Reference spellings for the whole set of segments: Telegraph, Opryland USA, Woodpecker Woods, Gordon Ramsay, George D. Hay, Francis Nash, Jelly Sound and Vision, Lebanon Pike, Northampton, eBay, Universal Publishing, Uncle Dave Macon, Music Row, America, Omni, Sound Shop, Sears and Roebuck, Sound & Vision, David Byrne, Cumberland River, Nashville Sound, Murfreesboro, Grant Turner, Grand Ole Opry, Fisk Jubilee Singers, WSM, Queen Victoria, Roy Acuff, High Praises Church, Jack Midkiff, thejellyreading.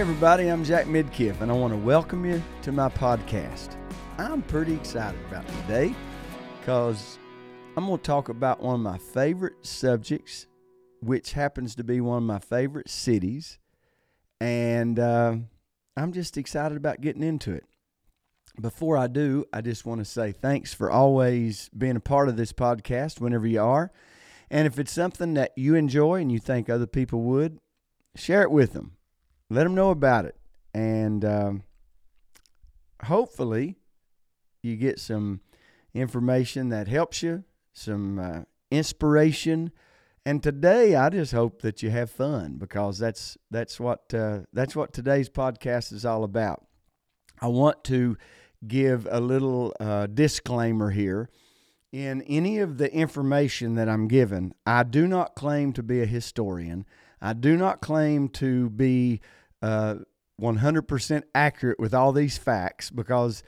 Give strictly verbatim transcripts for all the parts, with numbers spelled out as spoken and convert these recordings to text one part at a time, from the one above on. Hey everybody, I'm Jack Midkiff, and I want to welcome you to my podcast. I'm pretty excited about today because I'm going to talk about one of my favorite subjects, which happens to be one of my favorite cities, and uh, I'm just excited about getting into it. Before I do, I just want to say thanks for always being a part of this podcast whenever you are, and if it's something that you enjoy and you think other people would, share it with them. Let them know about it, and um, hopefully you get some information that helps you, some uh, inspiration. And today, I just hope that you have fun, because that's that's what uh, that's what today's podcast is all about. I want to give a little uh, disclaimer here. In any of the information that I'm given, I do not claim to be a historian. I do not claim to be Uh, one hundred percent accurate with all these facts, because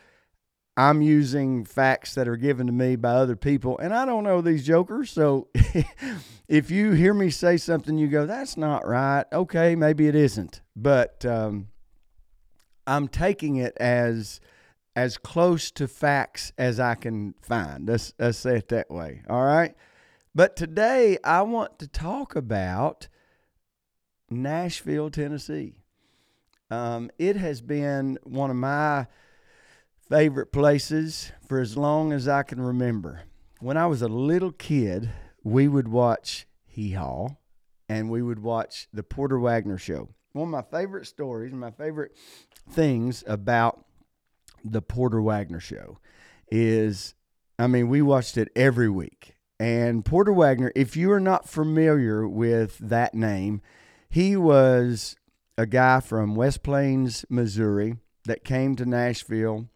I'm using facts that are given to me by other people, and I don't know these jokers. So if you hear me say something, you go, "That's not right." Okay, maybe it isn't, but um, I'm taking it as as close to facts as I can find. Let's let's say it that way. All right. But today I want to talk about Nashville, Tennessee. Um, it has been one of my favorite places for as long as I can remember. When I was a little kid, we would watch Hee Haw, and we would watch the Porter Wagoner Show. One of my favorite stories, my favorite things about the Porter Wagoner Show is, I mean, we watched it every week. And Porter Wagoner, if you are not familiar with that name, he was a guy from West Plains, Missouri, that came to Nashville,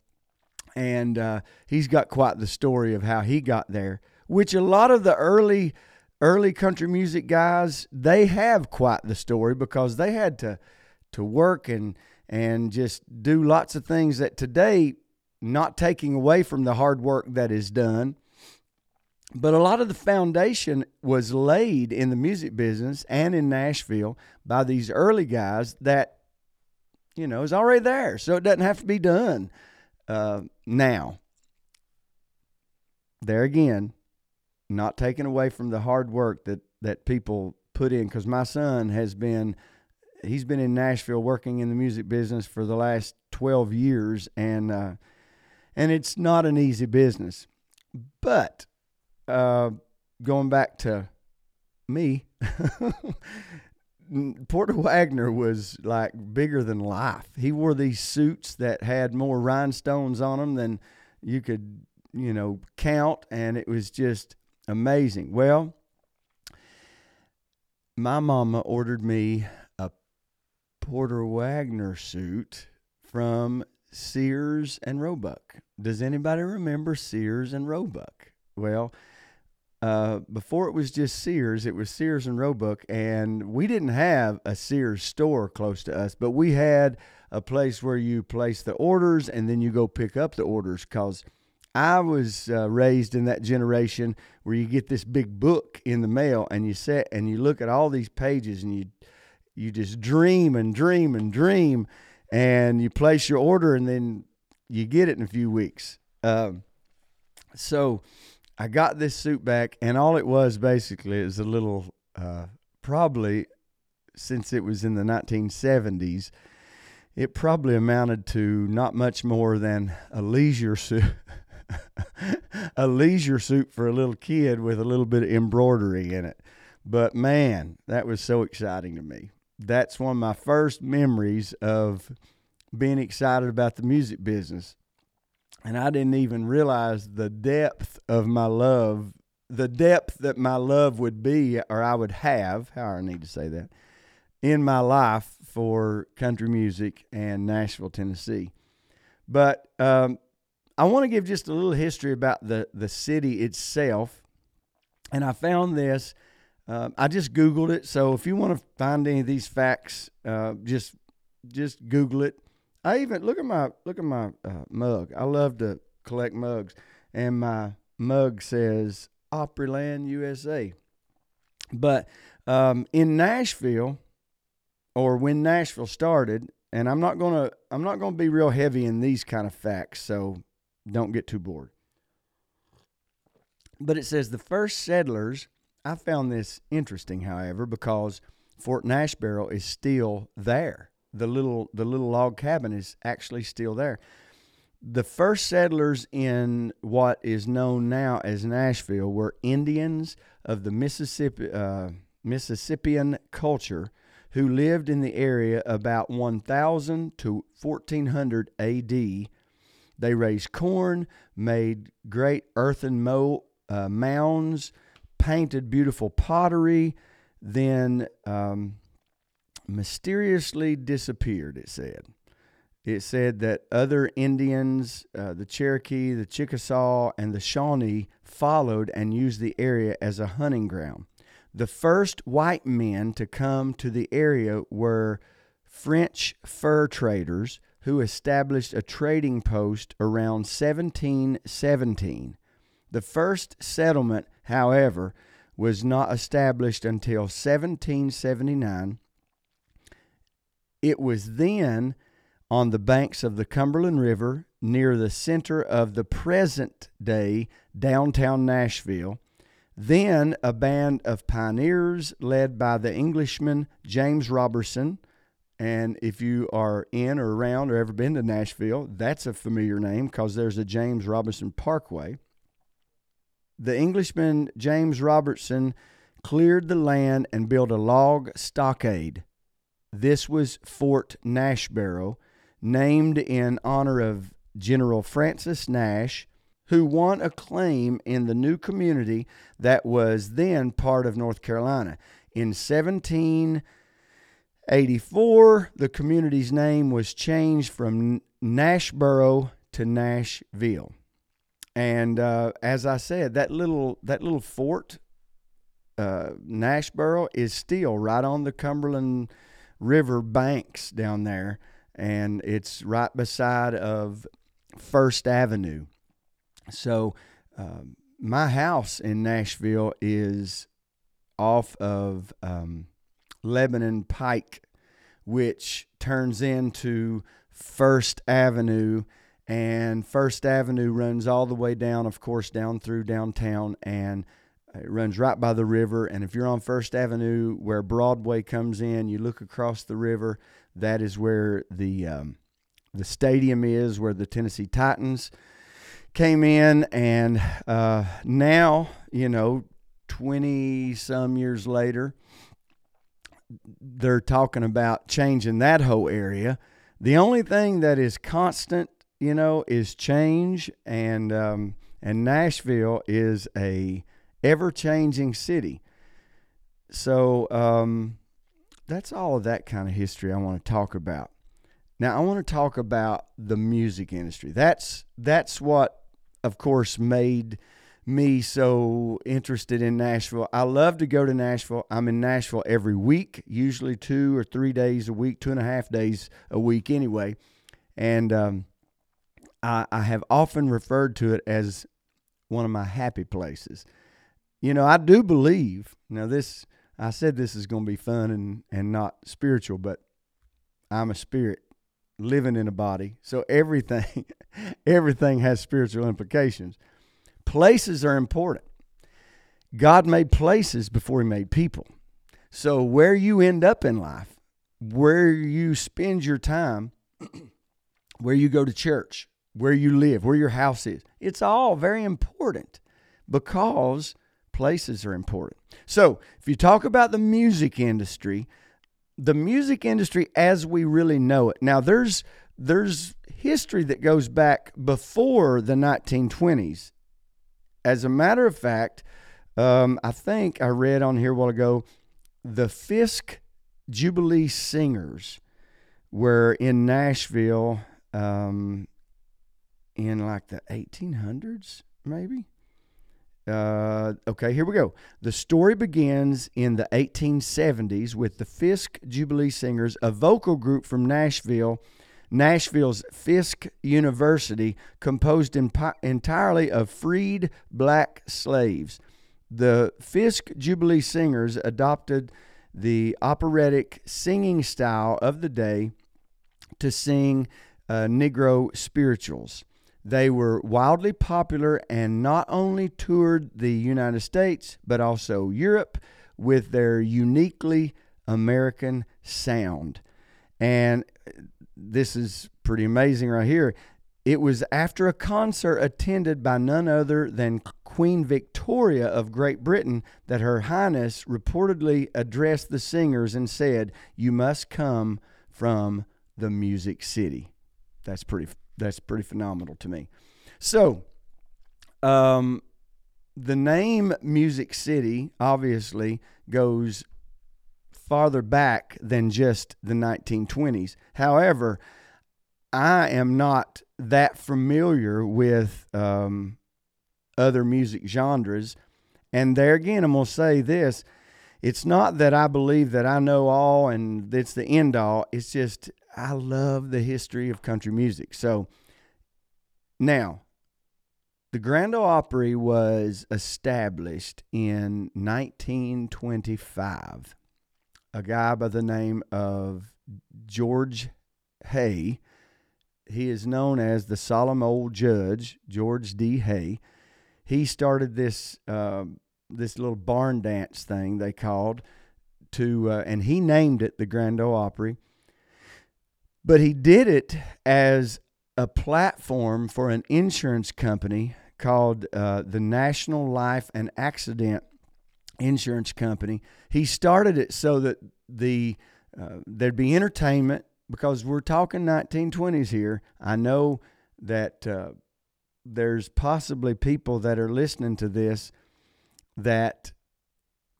and uh, he's got quite the story of how he got there, which a lot of the early early country music guys, they have quite the story, because they had to to work and and just do lots of things that today, not taking away from the hard work that is done, but a lot of the foundation was laid in the music business and in Nashville by these early guys that, you know, is already there. So it doesn't have to be done uh, now. There again, not taken away from the hard work that, that people put in, because my son has been, he's been in Nashville working in the music business for the last twelve years, and uh, and it's not an easy business. But Uh, going back to me, Porter Wagoner was like bigger than life. He wore these suits that had more rhinestones on them than you could, you know, count, and it was just amazing. Well, my mama ordered me a Porter Wagoner suit from Sears and Roebuck. Does anybody remember Sears and Roebuck? Well, Uh, before it was just Sears, it was Sears and Roebuck, and we didn't have a Sears store close to us, but we had a place where you place the orders and then you go pick up the orders, because I was uh, raised in that generation where you get this big book in the mail and you sit and you look at all these pages and you you just dream and dream and dream, and you place your order and then you get it in a few weeks. Um, so... I got this suit back, and all it was basically is a little, uh, probably, since it was in the nineteen seventies, it probably amounted to not much more than a leisure suit, a leisure suit for a little kid with a little bit of embroidery in it. But man, that was so exciting to me. That's one of my first memories of being excited about the music business. And I didn't even realize the depth of my love, the depth that my love would be, or I would have, how I need to say that, in my life for country music and Nashville, Tennessee. But um, I want to give just a little history about the, the city itself. And I found this. Uh, I just Googled it. So if you want to find any of these facts, uh, just just Google it. I even look at my look at my uh, mug. I love to collect mugs, and my mug says Opryland U S A. But um, in Nashville, or when Nashville started, And I'm not gonna I'm not gonna be real heavy in these kind of facts, so don't get too bored. But it says the first settlers. I found this interesting, however, because Fort Nashborough is still there. The little the little log cabin is actually still there. The first settlers in what is known now as Nashville were Indians of the Mississippi uh, Mississippian culture who lived in the area about one thousand to fourteen hundred A D. They raised corn, made great earthen mo- uh, mounds, painted beautiful pottery, then um, mysteriously disappeared, it said. It said that other Indians, uh, the Cherokee, the Chickasaw, and the Shawnee followed and used the area as a hunting ground. The first white men to come to the area were French fur traders who established a trading post around seventeen seventeen. The first settlement, however, was not established until seventeen seventy-nine. It was then on the banks of the Cumberland River near the center of the present-day downtown Nashville. Then a band of pioneers led by the Englishman James Robertson. And if you are in or around or ever been to Nashville, that's a familiar name because there's a James Robertson Parkway. The Englishman James Robertson cleared the land and built a log stockade. This was Fort Nashborough, named in honor of General Francis Nash, who won a claim in the new community that was then part of North Carolina. In seventeen eighty-four, the community's name was changed from Nashborough to Nashville. And uh, as I said, that little that little fort, uh, Nashborough, is still right on the Cumberland River banks down there, and it's right beside of First Avenue. So uh, my house in Nashville is off of um, Lebanon Pike, which turns into First Avenue. And First Avenue runs all the way down, of course, down through downtown, and it runs right by the river. And if you're on First Avenue where Broadway comes in, you look across the river, that is where the um, the stadium is, where the Tennessee Titans came in. And uh, now, you know, twenty-some years later, they're talking about changing that whole area. The only thing that is constant, you know, is change, and um, and Nashville is a ever-changing city. So um, that's all of that kind of history I want to talk about. Now I want to talk about the music industry. That's that's what, of course, made me so interested in Nashville. I love to go to Nashville. I'm in Nashville every week, usually two or three days a week, two and a half days a week anyway, and um, I have often referred to it as one of my happy places. You know, I do believe, now this, I said this is going to be fun and, and not spiritual, but I'm a spirit living in a body. So everything, everything has spiritual implications. Places are important. God made places before he made people. So where you end up in life, where you spend your time, where you go to church, where you live, where your house is. It's all very important because places are important. So if you talk about the music industry, the music industry as we really know it. Now, there's there's history that goes back before the nineteen twenties. As a matter of fact, um, I think I read on here a while ago, the Fisk Jubilee Singers were in Nashville um in like the eighteen hundreds, maybe? Uh, okay, here we go. The story begins in the eighteen seventies with the Fisk Jubilee Singers, a vocal group from Nashville, Nashville's Fisk University, composed in, entirely of freed black slaves. The Fisk Jubilee Singers adopted the operatic singing style of the day to sing uh, Negro spirituals. They were wildly popular and not only toured the United States, but also Europe with their uniquely American sound. And this is pretty amazing right here. It was after a concert attended by none other than Queen Victoria of Great Britain that Her Highness reportedly addressed the singers and said, "You must come from the Music City." That's pretty That's pretty phenomenal to me. So, um, the name Music City obviously goes farther back than just the nineteen twenties. However, I am not that familiar with um, other music genres. And there again, I'm going to say this. It's not that I believe that I know all and it's the end all. It's just I love the history of country music. So now, the Grand Ole Opry was established in nineteen twenty-five. A guy by the name of George Hay, he is known as the Solemn Old Judge, George D. Hay. He started this uh, this little barn dance thing they called to, uh, and he named it the Grand Ole Opry. But he did it as a platform for an insurance company called uh, the National Life and Accident Insurance Company. He started it so that the uh, there'd be entertainment, because we're talking nineteen twenties here. I know that uh, there's possibly people that are listening to this that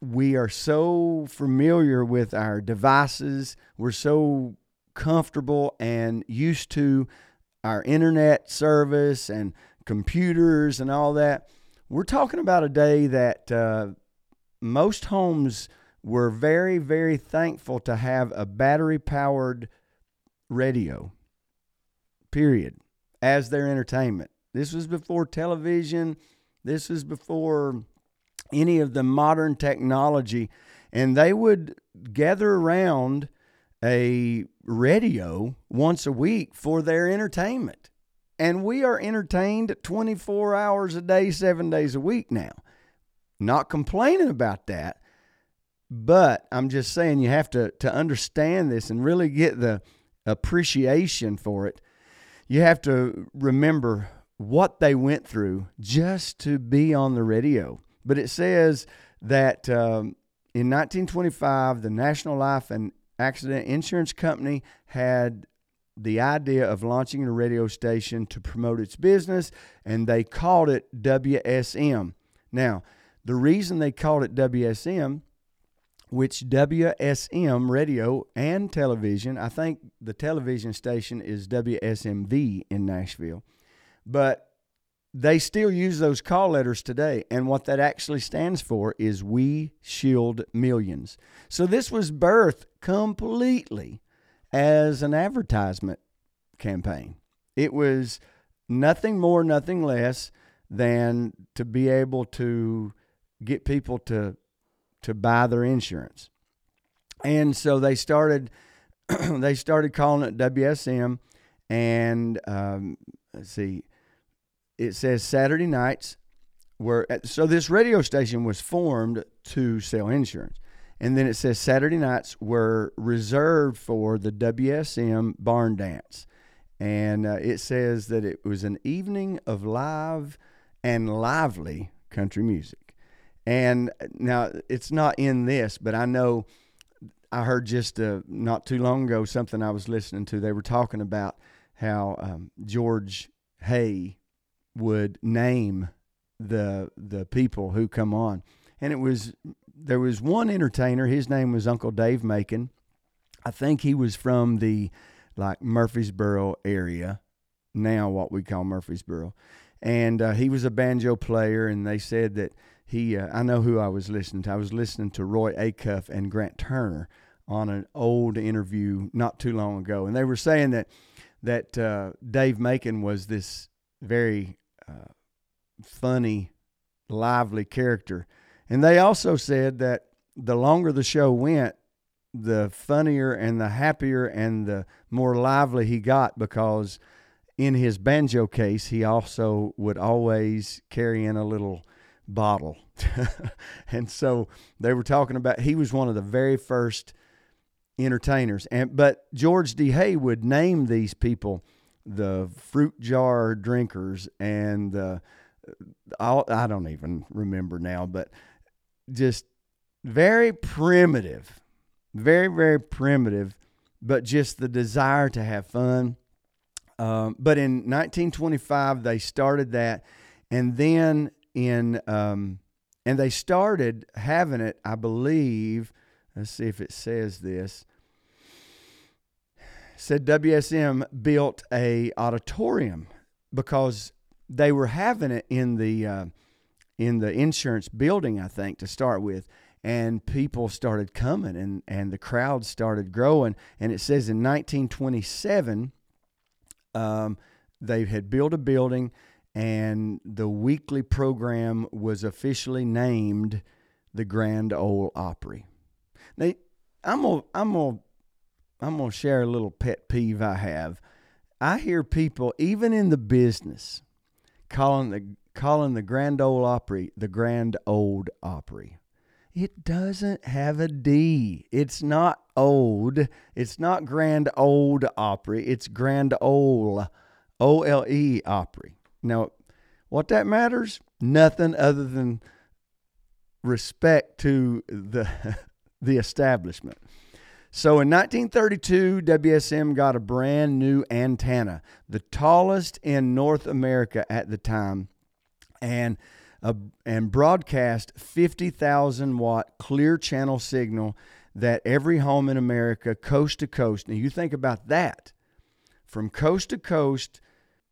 we are so familiar with our devices. We're so comfortable and used to our internet service and computers and all that. We're talking about a day that uh, most homes were very, very thankful to have a battery-powered radio, period, as their entertainment. This was before television. This was before any of the modern technology. And they would gather around a radio once a week for their entertainment. And we are entertained twenty-four hours a day, seven days a week now. Not complaining about that, but I'm just saying you have to, to understand this and really get the appreciation for it. You have to remember what they went through just to be on the radio. But it says that um, in nineteen twenty-five, the National Life and Accident Insurance Company had the idea of launching a radio station to promote its business, and they called it W S M. Now, the reason they called it W S M, which W S M radio and television, I think the television station is W S M V in Nashville, but they still use those call letters today. And what that actually stands for is We Shield Millions. So this was birthed completely as an advertisement campaign. It was nothing more, nothing less than to be able to get people to to buy their insurance. And so they started they started calling it W S M, and um, let's see, it says Saturday nights were at, so this radio station was formed to sell insurance. And then it says Saturday nights were reserved for the W S M barn dance. And uh, it says that it was an evening of live and lively country music. And now it's not in this, but I know I heard just uh, not too long ago something I was listening to. They were talking about how um, George Hay would name the the people who come on, and it was there was one entertainer. His name was Uncle Dave Macon. I think he was from the like Murfreesboro area, now what we call Murfreesboro, and uh, he was a banjo player, and they said that. He, uh, I know who I was listening to. I was listening to Roy Acuff and Grant Turner on an old interview not too long ago, and they were saying that that uh, Dave Macon was this very uh, funny, lively character, and they also said that the longer the show went, the funnier and the happier and the more lively he got, because in his banjo case, he also would always carry in a little bottle. And so they were talking about, he was one of the very first entertainers. And but George D. Hay would name these people the fruit jar drinkers, and uh, all, I don't even remember now, but just very primitive, very, very primitive, but just the desire to have fun. Um, but in nineteen twenty-five, they started that, and then in um, and they started having it, I believe, let's see if it says this, it said W S M built a auditorium because they were having it in the uh, in the insurance building, I think, to start with. And people started coming, and, and the crowd started growing. And it says in nineteen twenty-seven, um, they had built a building, and the weekly program was officially named the Grand Ole Opry. Now, I'm gonna, I'm gonna, I'm gonna share a little pet peeve I have. I hear people, even in the business, calling the calling the Grand Ole Opry the Grand Old Opry. It doesn't have a D. It's not old. It's not Grand Old Opry. It's Grand Ole, O L E Opry. Now, what that matters? Nothing other than respect to the the establishment. So in nineteen thirty-two, W S M got a brand new antenna, the tallest in North America at the time, and Uh, and broadcast fifty thousand watt clear channel signal that every home in America, coast to coast. Now, you think about that. From coast to coast,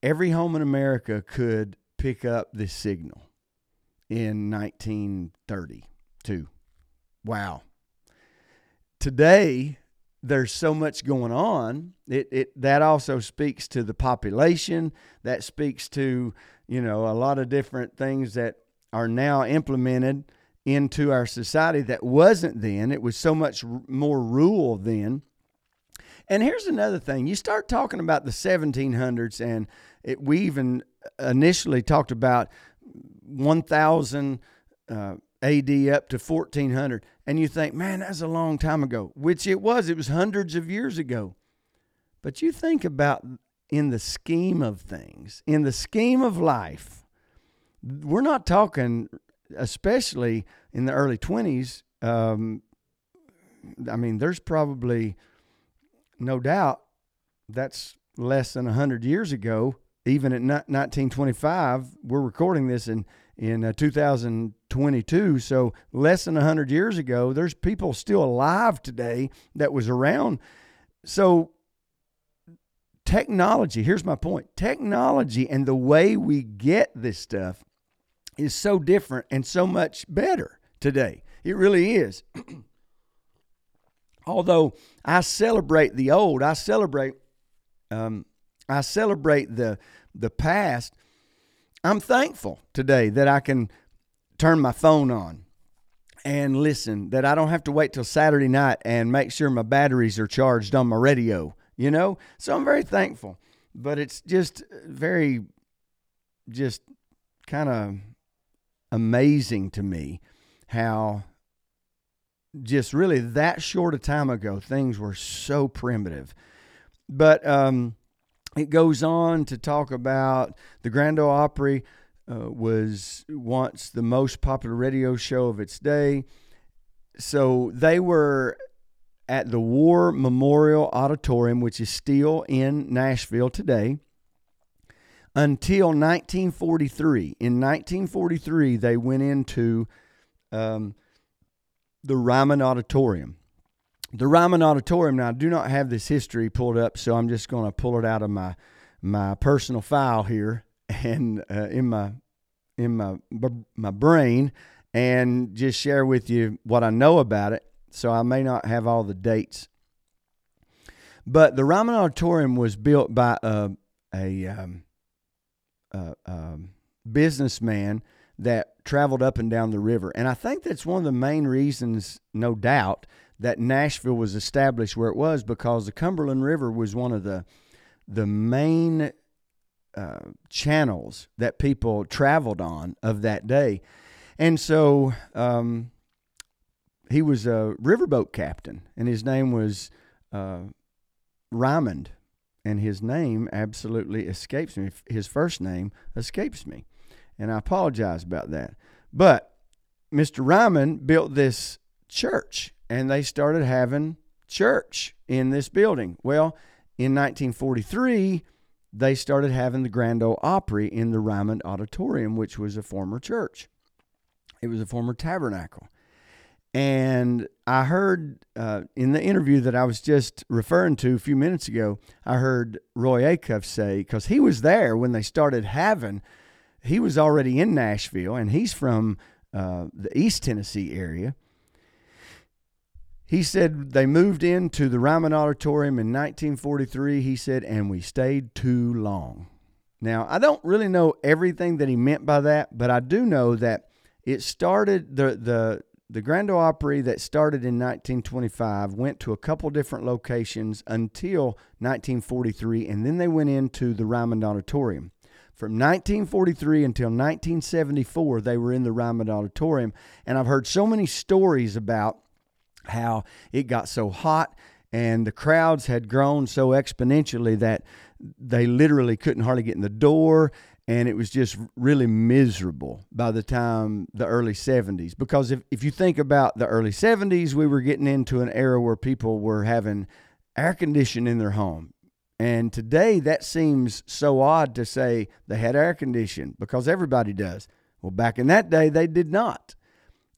every home in America could pick up this signal in nineteen thirty-two. Wow. Today, there's so much going on. It it that also speaks to the population. That speaks to, you know, a lot of different things that are now implemented into our society that wasn't then. It was so much more rural then. And here's another thing. You start talking about the seventeen hundreds, and it, we even initially talked about one thousand uh, A D up to fourteen hundred. And you think, man, that's a long time ago, which it was. It was hundreds of years ago. But you think about, in the scheme of things, in the scheme of life, we're not talking, especially in the early twenties. Um, I mean, there's probably, no doubt, that's less than one hundred years ago. Even at nineteen twenty-five, we're recording this in in uh, two thousand twenty-two, so less than one hundred years ago, there's people still alive today that was around. So technology, here's my point, technology and the way we get this stuff is so different and so much better today. It really is. Although I celebrate the old, I celebrate um, I celebrate the the past, I'm thankful today that I can turn my phone on and listen, that I don't have to wait till Saturday night and make sure my batteries are charged on my radio, you know? So I'm very thankful, but it's just very, just kind of amazing to me how just really that short a time ago, things were so primitive. But, um, it goes on to talk about the Grand Ole Opry uh, was once the most popular radio show of its day. So they were at the War Memorial Auditorium, which is still in Nashville today, until nineteen forty-three. In nineteen forty-three, they went into um, the Ryman Auditorium. The Ryman Auditorium, now I do not have this history pulled up, so I'm just going to pull it out of my my personal file here and uh, in my in my my brain, and just share with you what I know about it. So I may not have all the dates, but the Ryman Auditorium was built by a a, um, a, a businessman that traveled up and down the river, and I think that's one of the main reasons, no doubt, that Nashville was established where it was, because the Cumberland River was one of the the main uh, channels that people traveled on of that day. And so um, he was a riverboat captain, and his name was uh, Ryman, and his name absolutely escapes me. His first name escapes me, and I apologize about that. But Mister Ryman built this church, and they started having church in this building. Well, in nineteen forty-three, they started having the Grand Ole Opry in the Ryman Auditorium, which was a former church. It was a former tabernacle. And I heard uh, in the interview that I was just referring to a few minutes ago, I heard Roy Acuff say, because he was there when they started having, he was already in Nashville, and he's from uh, the East Tennessee area. He said they moved into the Ryman Auditorium in nineteen forty-three, he said, and we stayed too long. Now, I don't really know everything that he meant by that, but I do know that it started, the the, the Grand Ole Opry that started in nineteen twenty-five went to a couple different locations until nineteen forty-three, and then they went into the Ryman Auditorium. From nineteen forty-three until nineteen seventy-four, they were in the Ryman Auditorium, and I've heard so many stories about how it got so hot and the crowds had grown so exponentially that they literally couldn't hardly get in the door, and it was just really miserable by the time the early seventies. Because if, if you think about the early seventies, we were getting into an era where people were having air conditioning in their home. And today that seems so odd to say they had air conditioning, because everybody does. Well, back in that day, they did not.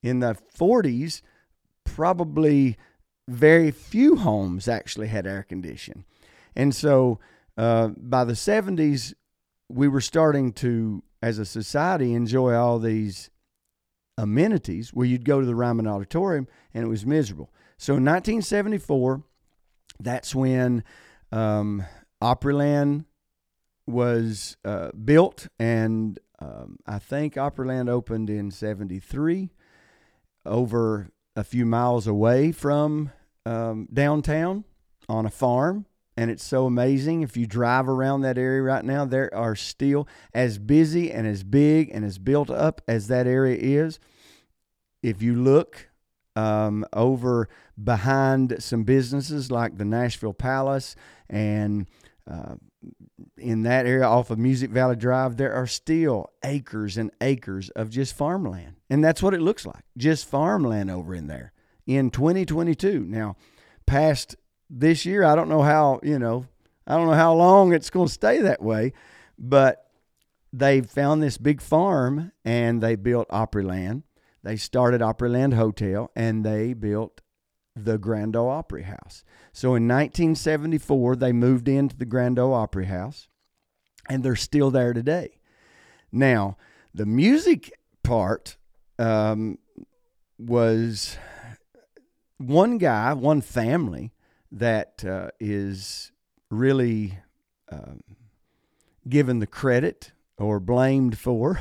In the forties, probably very few homes actually had air conditioning. And so uh, by the seventies, we were starting to, as a society, enjoy all these amenities where you'd go to the Ryman Auditorium, and it was miserable. So in nineteen seventy-four, that's when um, Opryland was uh, built, and um, I think Opryland opened in seventy-three over a few miles away from um, downtown on a farm. And it's so amazing. If you drive around that area right now, there are still, as busy and as big and as built up as that area is, if you look um, over behind some businesses like the Nashville Palace and uh, in that area off of Music Valley Drive, there are still acres and acres of just farmland. And that's what it looks like, just farmland over in there in twenty twenty-two. Now, past this year, I don't know how, you know, I don't know how long it's going to stay that way, but they found this big farm and they built Opryland. They started Opryland Hotel and they built the Grand Ole Opry House. So in nineteen seventy-four, they moved into the Grand Ole Opry House, and they're still there today. Now, the music part um, was one guy, one family that uh, is really uh, given the credit or blamed for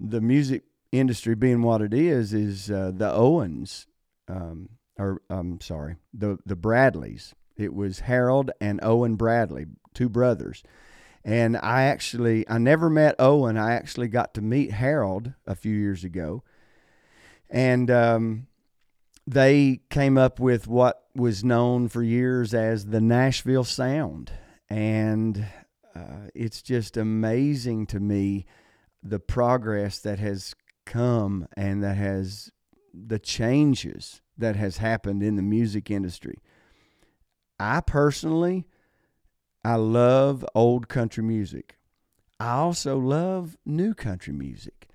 the music industry being what it is, is uh, the Owens um or I'm sorry, the, the Bradleys. It was Harold and Owen Bradley, two brothers. And I actually, I never met Owen. I actually got to meet Harold a few years ago. And um, they came up with what was known for years as the Nashville Sound. And uh, it's just amazing to me the progress that has come and that has the changes that has happened in the music industry. I personally, I love old country music. I also love new country music.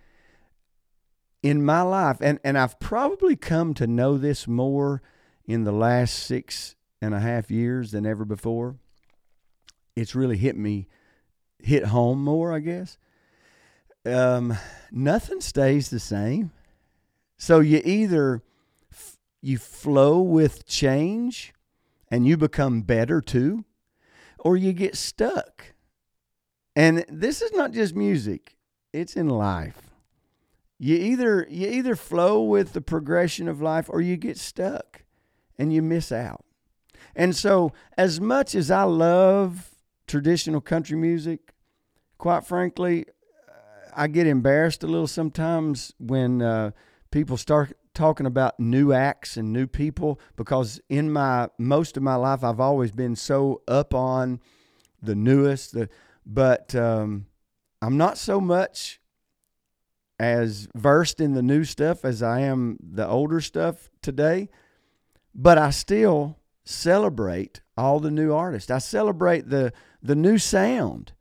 In my life, and, and I've probably come to know this more in the last six and a half years than ever before. It's really hit me, hit home more, I guess. Um, nothing stays the same. So you either... you flow with change and you become better too, or you get stuck. And this is not just music, it's in life. You either you either flow with the progression of life or you get stuck. and you miss out. And so as much as I love traditional country music, quite frankly, I get embarrassed a little sometimes when uh, people start talking about new acts and new people, because in my most of my life, I've always been so up on the newest, the, but um, I'm not so much as versed in the new stuff as I am the older stuff today, but I still celebrate all the new artists. I celebrate the the new sound.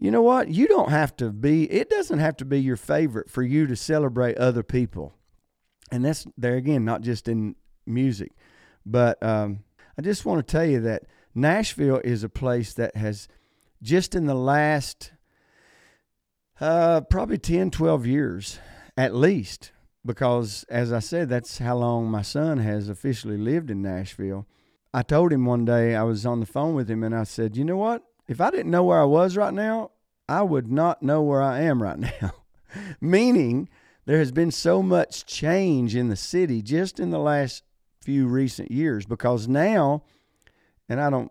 You know what? You don't have to be, it doesn't have to be your favorite for you to celebrate other people. And that's, there again, not just in music. But um, I just want to tell you that Nashville is a place that has, just in the last uh, probably ten, twelve years at least, because as I said, that's how long my son has officially lived in Nashville. I told him one day, I was on the phone with him and I said, you know what? If I didn't know where I was right now, I would not know where I am right now. Meaning, there has been so much change in the city just in the last few recent years, because now, and I don't,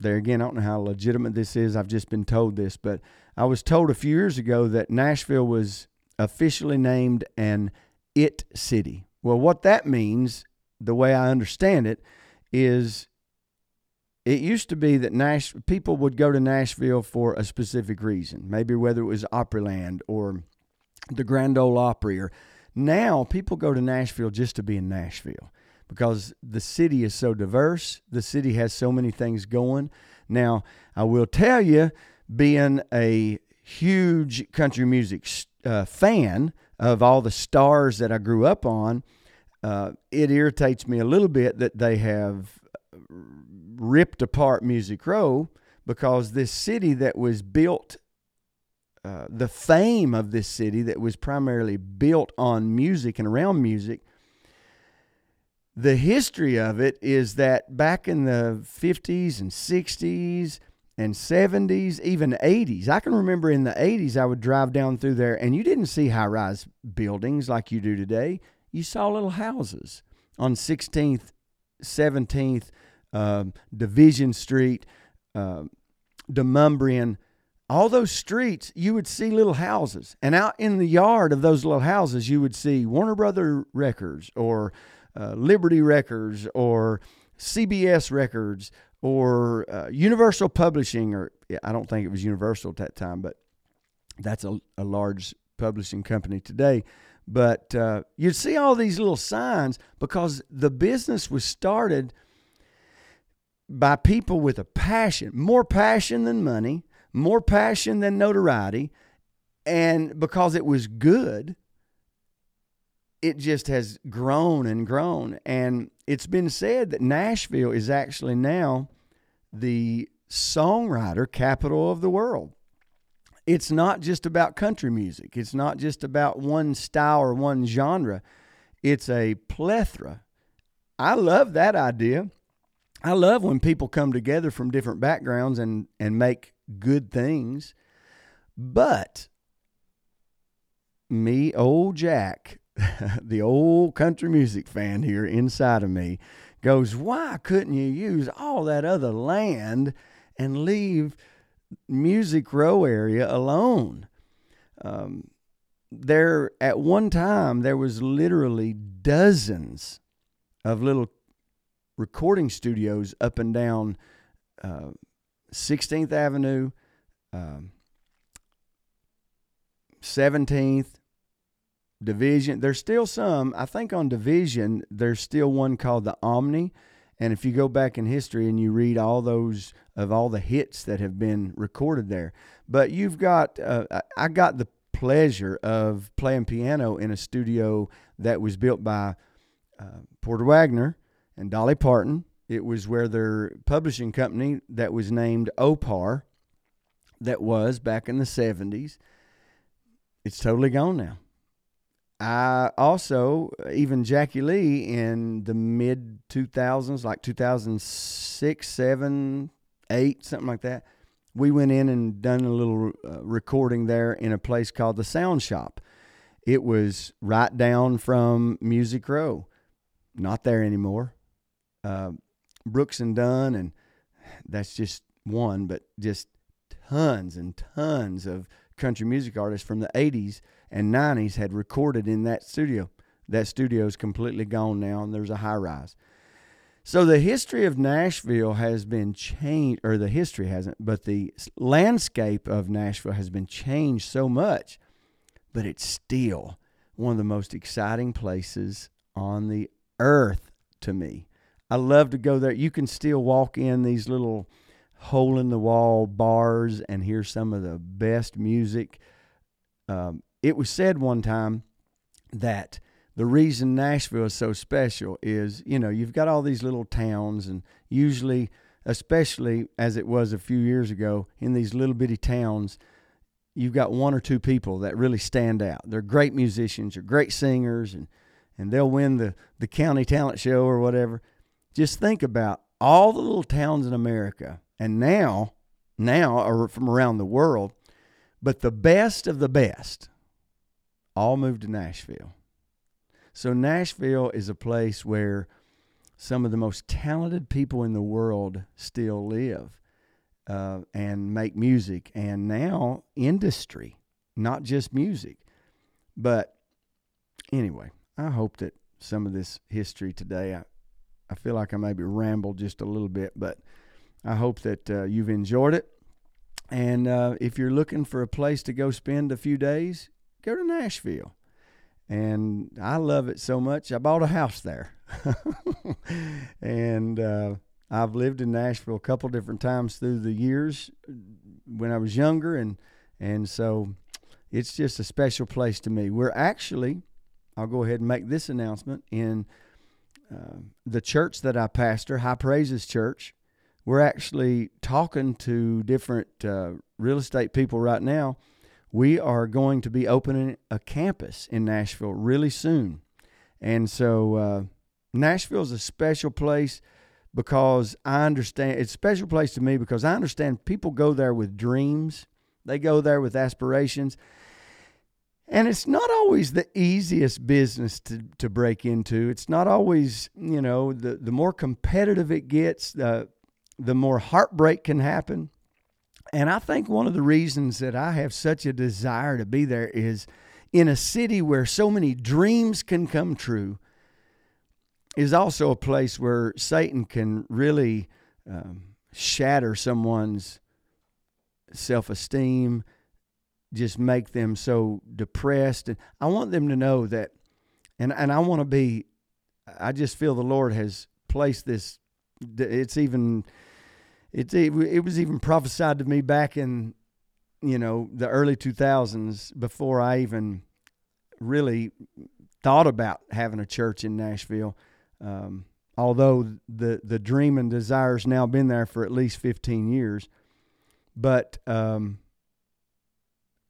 there again, I don't know how legitimate this is. I've just been told this, but I was told a few years ago that Nashville was officially named an It City. Well, what that means, the way I understand it, is it used to be that Nash, people would go to Nashville for a specific reason, maybe whether it was Opryland or the Grand Ole Opry. Or now people go to Nashville just to be in Nashville because the city is so diverse. The city has so many things going. Now, I will tell you, being a huge country music uh, fan of all the stars that I grew up on, uh, it irritates me a little bit that they have ripped apart Music Row, because this city that was built, uh, the fame of this city that was primarily built on music and around music, the history of it is that back in the fifties and sixties and seventies, even eighties, I can remember in the eighties I would drive down through there and you didn't see high-rise buildings like you do today. You saw little houses on sixteenth, seventeenth, Uh, Division Street, uh, Demumbrian, all those streets, you would see little houses. And out in the yard of those little houses, you would see Warner Brothers Records or uh, Liberty Records or C B S Records or uh, Universal Publishing. Or yeah, I don't think it was Universal at that time, but that's a, a large publishing company today. But uh, you'd see all these little signs because the business was started by people with a passion, more passion than money, more passion than notoriety, and because it was good, it just has grown and grown. And it's been said that Nashville is actually now the songwriter capital of the world. It's not just about country music. It's not just about one style or one genre. It's a plethora. I love that idea. I love when people come together from different backgrounds and, and make good things. But me, old Jack, the old country music fan here inside of me, goes, why couldn't you use all that other land and leave Music Row area alone? Um, there, at one time, there was literally dozens of little recording studios up and down uh, sixteenth Avenue, um, seventeenth, Division. There's still some. I think on Division, there's still one called the Omni. And if you go back in history and you read all those of all the hits that have been recorded there. But you've got, uh, I got the pleasure of playing piano in a studio that was built by uh, Porter Wagoner and Dolly Parton. It was where their publishing company that was named Opar, that was back in the seventies. It's totally gone now. I also, even Jackie Lee in the mid two thousands, like two thousand six, seven, eight, something like that, we went in and done a little uh, recording there in a place called the Sound Shop. It was right down from Music Row. Not there anymore. uh, Brooks and Dunn, and that's just one, but just tons and tons of country music artists from the eighties and nineties had recorded in that studio. That studio is completely gone now, and there's a high-rise. So the history of Nashville has been changed, or the history hasn't, but the landscape of Nashville has been changed so much, but it's still one of the most exciting places on the earth to me. I love to go there. You can still walk in these little hole-in-the-wall bars and hear some of the best music. Um, it was said one time that the reason Nashville is so special is, you know, you've got all these little towns, and usually, especially as it was a few years ago, in these little bitty towns, you've got one or two people that really stand out. They're great musicians or great singers, and, and they'll win the, the county talent show or whatever. Just think about all the little towns in America, and now, now are from around the world, but the best of the best all moved to Nashville. So Nashville is a place where some of the most talented people in the world still live uh, and make music, and now industry, not just music. But anyway, I hope that some of this history today, I, I feel like I maybe rambled just a little bit, but I hope that uh, you've enjoyed it. And uh, if you're looking for a place to go spend a few days, go to Nashville. And I love it so much, I bought a house there. And uh, I've lived in Nashville a couple different times through the years when I was younger. And, and so it's just a special place to me. We're actually, I'll go ahead and make this announcement, in uh, the church that I pastor, High Praises Church. We're actually talking to different uh, real estate people right now. We are going to be opening a campus in Nashville really soon. And so uh, Nashville is a special place because I understand, it's a special place to me because I understand people go there with dreams. They go there with aspirations. And it's not always the easiest business to, to break into. It's not always, you know, the, the more competitive it gets, the the more heartbreak can happen. And I think one of the reasons that I have such a desire to be there is in a city where so many dreams can come true is also a place where Satan can really um, shatter someone's self-esteem, just make them so depressed. And I want them to know that, and, and I want to be, I just feel the Lord has placed this. It's even, it, it was even prophesied to me back in, you know, the early two thousands before I even really thought about having a church in Nashville. Um, although the, the dream and desire's now been there for at least fifteen years. But um,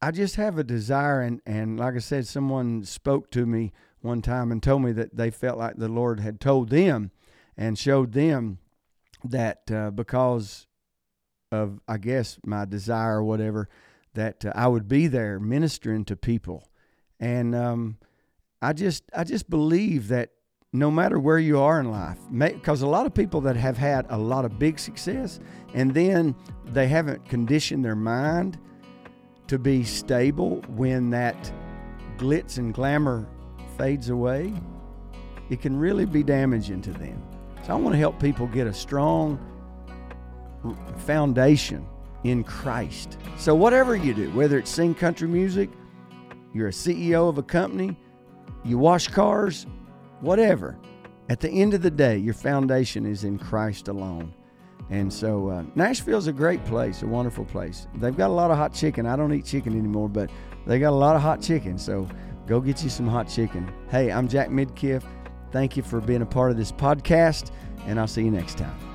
I just have a desire. And, and like I said, someone spoke to me one time and told me that they felt like the Lord had told them and showed them that uh, because of, I guess, my desire or whatever, that uh, I would be there ministering to people. And um, I just I just believe that no matter where you are in life, because a lot of people that have had a lot of big success and then they haven't conditioned their mind to be stable when that glitz and glamour fades away, it can really be damaging to them. So I want to help people get a strong foundation in Christ. So whatever you do, whether it's sing country music, you're a C E O of a company, you wash cars, whatever, at the end of the day, your foundation is in Christ alone. And so uh, Nashville's a great place, a wonderful place. They've got a lot of hot chicken. I don't eat chicken anymore, but they got a lot of hot chicken. So go get you some hot chicken. Hey, I'm Jack Midkiff. Thank you for being a part of this podcast, and I'll see you next time.